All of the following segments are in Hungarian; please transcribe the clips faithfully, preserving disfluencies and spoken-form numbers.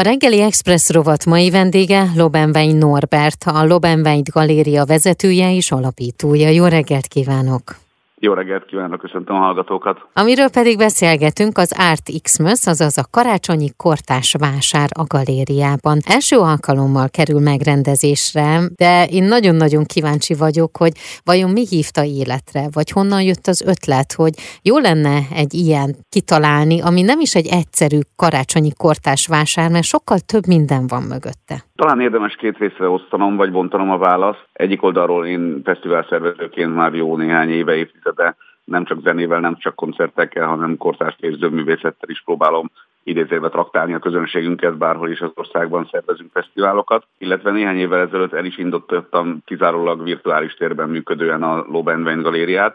A reggeli Express rovat mai vendége Lobenwein Norbert, a Lobenwein galéria vezetője és alapítója. Jó reggelt kívánok! Jó reggelt kívánok, köszöntöm a hallgatókat! Amiről pedig beszélgetünk, az ARTXMAS, azaz a karácsonyi kortárs vásár a galériában. Első alkalommal kerül megrendezésre, de én nagyon-nagyon kíváncsi vagyok, hogy vajon mi hívta életre, vagy honnan jött az ötlet, hogy jó lenne egy ilyen kitalálni, ami nem is egy egyszerű karácsonyi kortárs vásár, mert sokkal több minden van mögötte. Talán érdemes két részre osztanom, vagy bontanom a választ. Egyik oldalról én fesztiválszervezőként már jó néhány éve, évtizede nem csak zenével, nem csak koncertekkel, hanem kortárs képzőművészettel is próbálom idézőjelbe traktálni a közönségünket, bárhol is az országban szervezünk fesztiválokat, illetve néhány évvel ezelőtt el is indítottam kizárólag virtuális térben működően a Lobenwein galériát,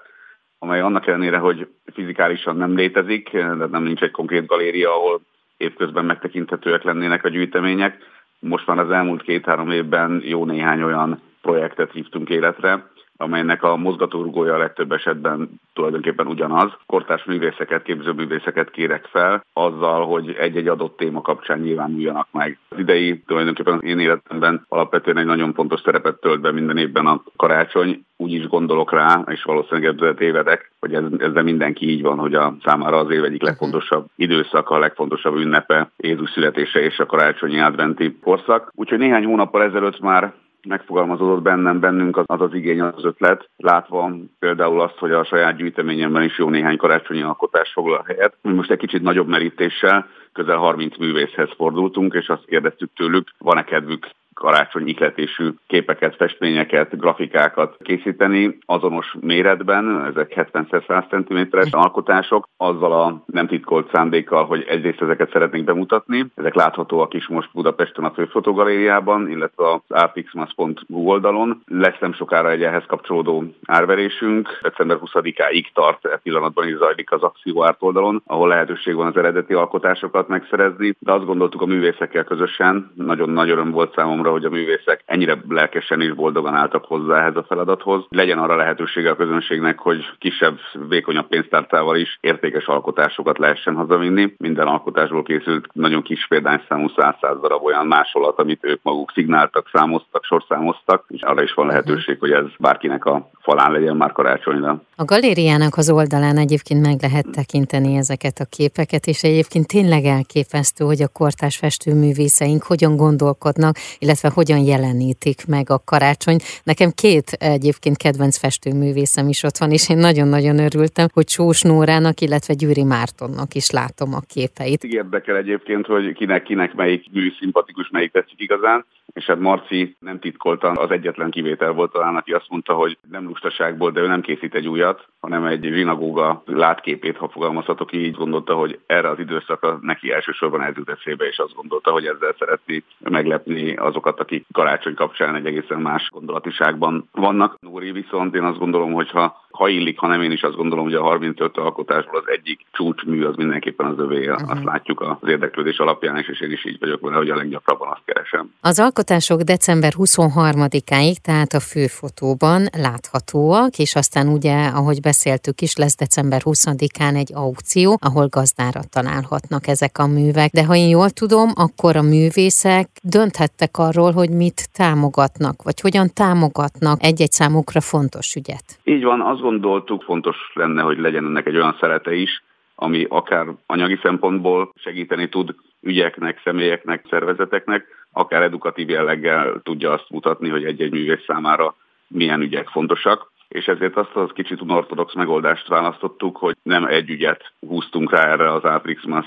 amely annak ellenére, hogy fizikálisan nem létezik, de nem nincs egy konkrét galéria, ahol évközben megtekinthetőek lennének a gyűjtemények. Most már az elmúlt két-három évben jó néhány olyan projektet hívtunk életre, amelynek a mozgatórugója a legtöbb esetben tulajdonképpen ugyanaz. Kortárs művészeket, képzőművészeket kérek fel azzal, hogy egy-egy adott téma kapcsán nyilvánuljanak meg. Az idei tulajdonképpen az én életemben alapvetően egy nagyon fontos szerepet tölt be minden évben a karácsony. Úgy is gondolok rá, és valószínűleg ebből tévedek, hogy ez, ezzel mindenki így van, hogy a számára az év egyik legfontosabb időszaka, a legfontosabb ünnepe, Jézus születése és a karácsonyi adventi korszak. Úgyhogy néhány hónappal ezelőtt már megfogalmazódott bennem, bennünk az az igény, az ötlet, látva például azt, hogy a saját gyűjteményemben is jó néhány karácsonyi alkotás foglal helyet. Most egy kicsit nagyobb merítéssel, közel harminc művészhez fordultunk, és azt kérdeztük tőlük, van-e kedvük karácsony ihletésű képeket, festményeket, grafikákat készíteni azonos méretben, ezek hetven-száz centiméteres alkotások, azzal a nem titkolt szándékkal, hogy egyrészt ezeket szeretnénk bemutatni. Ezek láthatóak is most Budapesten a Főfotogalériában, illetve az artxmas pont hu oldalon. Lesz nem sokára egy ehhez kapcsolódó árverésünk. december huszadikáig tart, e pillanatban is zajlik az Axioart oldalon, ahol lehetőség van az eredeti alkotásokat megszerezni, de azt gondoltuk a művészekkel közösen, nagyon nagy öröm volt számomra, hogy a művészek ennyire lelkesen és boldogan álltak hozzá ehhez a feladathoz. Legyen arra lehetősége a közönségnek, hogy kisebb, vékonyabb pénztárcával is értékes alkotásokat lehessen hazavinni. Minden alkotásból készült nagyon kis példányszámú száz darab olyan másolat, amit ők maguk szignáltak, számoztak, sorszámoztak, és arra is van lehetőség, hogy ez bárkinek a falán legyen már karácsonyra. A galériának az oldalán egyébként meg lehet tekinteni ezeket a képeket, és egyébként tényleg elképesztő, hogy a kortárs festőművészeink hogyan gondolkodnak, illetve hogyan jelenítik meg a karácsony. Nekem két egyébként kedvenc festőművészem is ott van, és én nagyon-nagyon örültem, hogy Sós Nórának, illetve Győri Mártonnak is látom a képeit. Érdekel egyébként, hogy kinek, kinek melyik mű szimpatikus, melyik tetszik igazán, és hát Marci nem titkoltan az egyetlen kivétel volt talán, aki azt mondta, hogy nem lustaságból, de ő nem készít egy újat, hanem egy zsinagóga látképét, ha fogalmazhatok így, gondolta, hogy erre az időszakra neki elsősorban ez jut eszébe, és azt gondolta, hogy ezzel szeretné meglepni azokat, akik karácsony kapcsán egy egészen más gondolatiságban vannak. Nóri viszont én azt gondolom, hogy ha, ha illik, hanem én is azt gondolom, hogy a harmincöt alkotásból az egyik csúcsmű az mindenképpen az övé, uh-huh. Azt látjuk az érdeklődés alapján, és én is így vagyok vele, hogy a leggyakrabban azt keresem. Az alkotások december huszonharmadikáig, tehát a főfotóban láthatóak, és aztán ugye, ahogy beszéltük is, lesz december huszadikán egy aukció, ahol gazdára találhatnak ezek a művek. De ha én jól tudom, akkor a művészek dönthettek arról, hogy mit támogatnak, vagy hogyan támogatnak egy-egy számukra fontos ügyet. Így van, azt gondoltuk, fontos lenne, hogy legyen ennek egy olyan szerete is, ami akár anyagi szempontból segíteni tud ügyeknek, személyeknek, szervezeteknek, akár edukatív jelleggel tudja azt mutatni, hogy egy-egy művész számára milyen ügyek fontosak. És ezért azt az kicsit unorthodox megoldást választottuk, hogy nem egy ügyet húztunk rá erre az ARTXMAS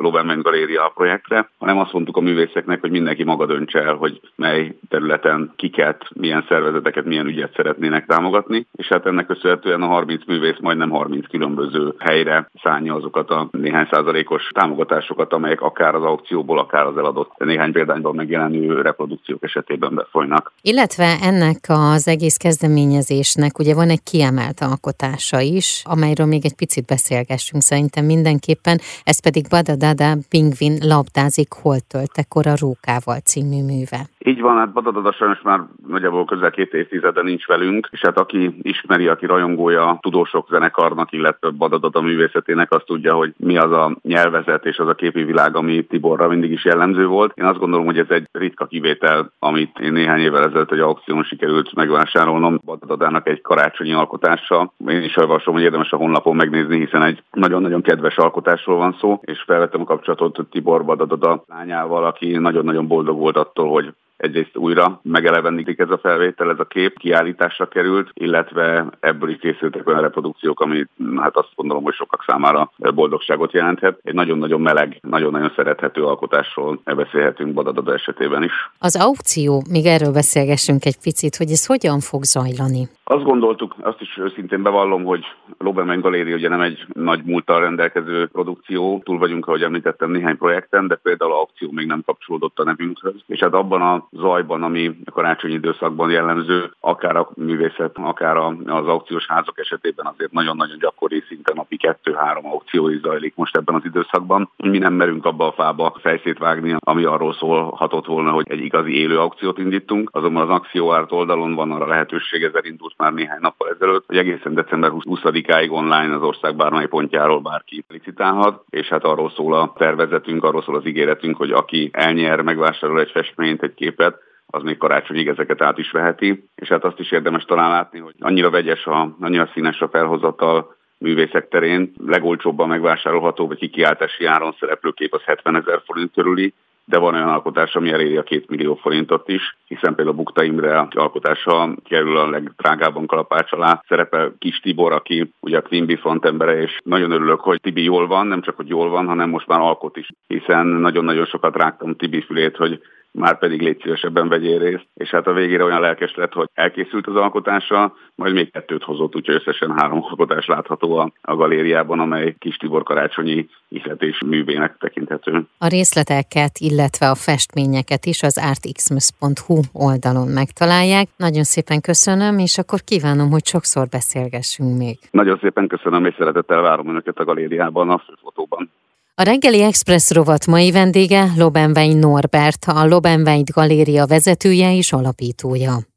Lobenwein Galéria projektre, hanem azt mondtuk a művészeknek, hogy mindenki maga döntse el, hogy mely területen kiket, milyen szervezeteket, milyen ügyet szeretnének támogatni, és hát ennek köszönhetően a harminc művész majdnem harminc különböző helyre szánja azokat a néhány százalékos támogatásokat, amelyek akár az aukcióból, akár az eladott néhány példányban megjelenő reprodukciók esetében befolynak. Illetve ennek az egész kezdeményezésnek ugye van egy kiemelt alkotása is, amelyről még egy picit beszélgessünk szerintem mindenképpen, ez pedig Bada Dada, pingvin labdázik, hol töltekor a rókával című műve. Így van, hát Bada Dada sajnos már nagyjából közel két évtizede nincs velünk, és hát aki ismeri, aki rajongója a Tudósok zenekarnak, illetve Bada Dada művészetének, azt tudja, hogy mi az a nyelvezet és az a képi világ, ami Tiborra mindig is jellemző volt. Én azt gondolom, hogy ez egy ritka kivétel, amit én néhány évvel ezelőtt egy aukción sikerült megvásárolnom Bada Dadának egy karácsonyi alkotása. Én is javaslom, hogy érdemes a honlapon megnézni, hiszen egy nagyon-nagyon kedves alkotásról van szó, és felvettem a kapcsolatot Tibor Bada Dada lányával, aki nagyon-nagyon boldog volt attól, hogy egyrészt újra megelevenítik ez a felvétel, ez a kép kiállításra került, illetve ebből is készültek olyan reprodukciók, ami hát azt gondolom, hogy sokak számára boldogságot jelenthet. Egy nagyon-nagyon meleg, nagyon-nagyon szerethető alkotásról beszélhetünk Bada Dada esetében is. Az aukció, még erről beszélgessünk egy picit, hogy ez hogyan fog zajlani? Azt gondoltuk, azt is őszintén bevallom, hogy a Lobenwein galéria ugye nem egy nagy múlttal rendelkező produkció, túl vagyunk, ahogy említettem, néhány projekten, de például az aukció még nem kapcsolódott a nevünkhöz. És hát abban a zajban, ami a karácsonyi időszakban jellemző, akár a művészet, akár az aukciós házak esetében azért nagyon-nagyon gyakori, szinte napi kettő-három aukció is zajlik most ebben az időszakban. Mi nem merünk abba a fába fejszét vágni, ami arról szólhatott volna, hogy egy igazi élő aukciót indítunk. Azonban az Axioart oldalon van arra lehetőség, ezzel indult már néhány nappal ezelőtt, hogy egészen december huszadikáig online az ország bármely pontjáról bárki licitálhat, és hát arról szól a tervezetünk, arról szól az ígéretünk, hogy aki elnyer, megvásárol egy festményt, egy képet, az még karácsonyig ezeket át is veheti, és hát azt is érdemes talán látni, hogy annyira vegyes, a, annyira színes a felhozatal művészek terén, legolcsóbban megvásárolható, vagy kikiáltási áron szereplő kép az hetvenezer forint körüli, de van olyan alkotás, ami eléri a két millió forintot is, hiszen például Bukta Imre alkotása kerül a legdrágábban kalapács alá. Szerepel Kis Tibor, aki ugye a Quimby frontembere, és nagyon örülök, hogy Tibi jól van, nem csak hogy jól van, hanem most már alkot is, hiszen nagyon-nagyon sokat rágtam Tibi fülét, hogy már pedig légy szívesebben vegyél részt, és hát a végére olyan lelkes lett, hogy elkészült az alkotása, majd még kettőt hozott, úgyhogy összesen három alkotás látható a, a galériában, amely Kis Tibor karácsonyi ihletés művének tekinthető. A részleteket, illetve a festményeket is az art x m a s pont h u oldalon megtalálják. Nagyon szépen köszönöm, és akkor kívánom, hogy sokszor beszélgessünk még. Nagyon szépen köszönöm, és szeretettel várom önöket a galériában, a főfotóban. A reggeli express rovat mai vendége Lobenwein Norbert, a Lobenwein Galéria vezetője és alapítója.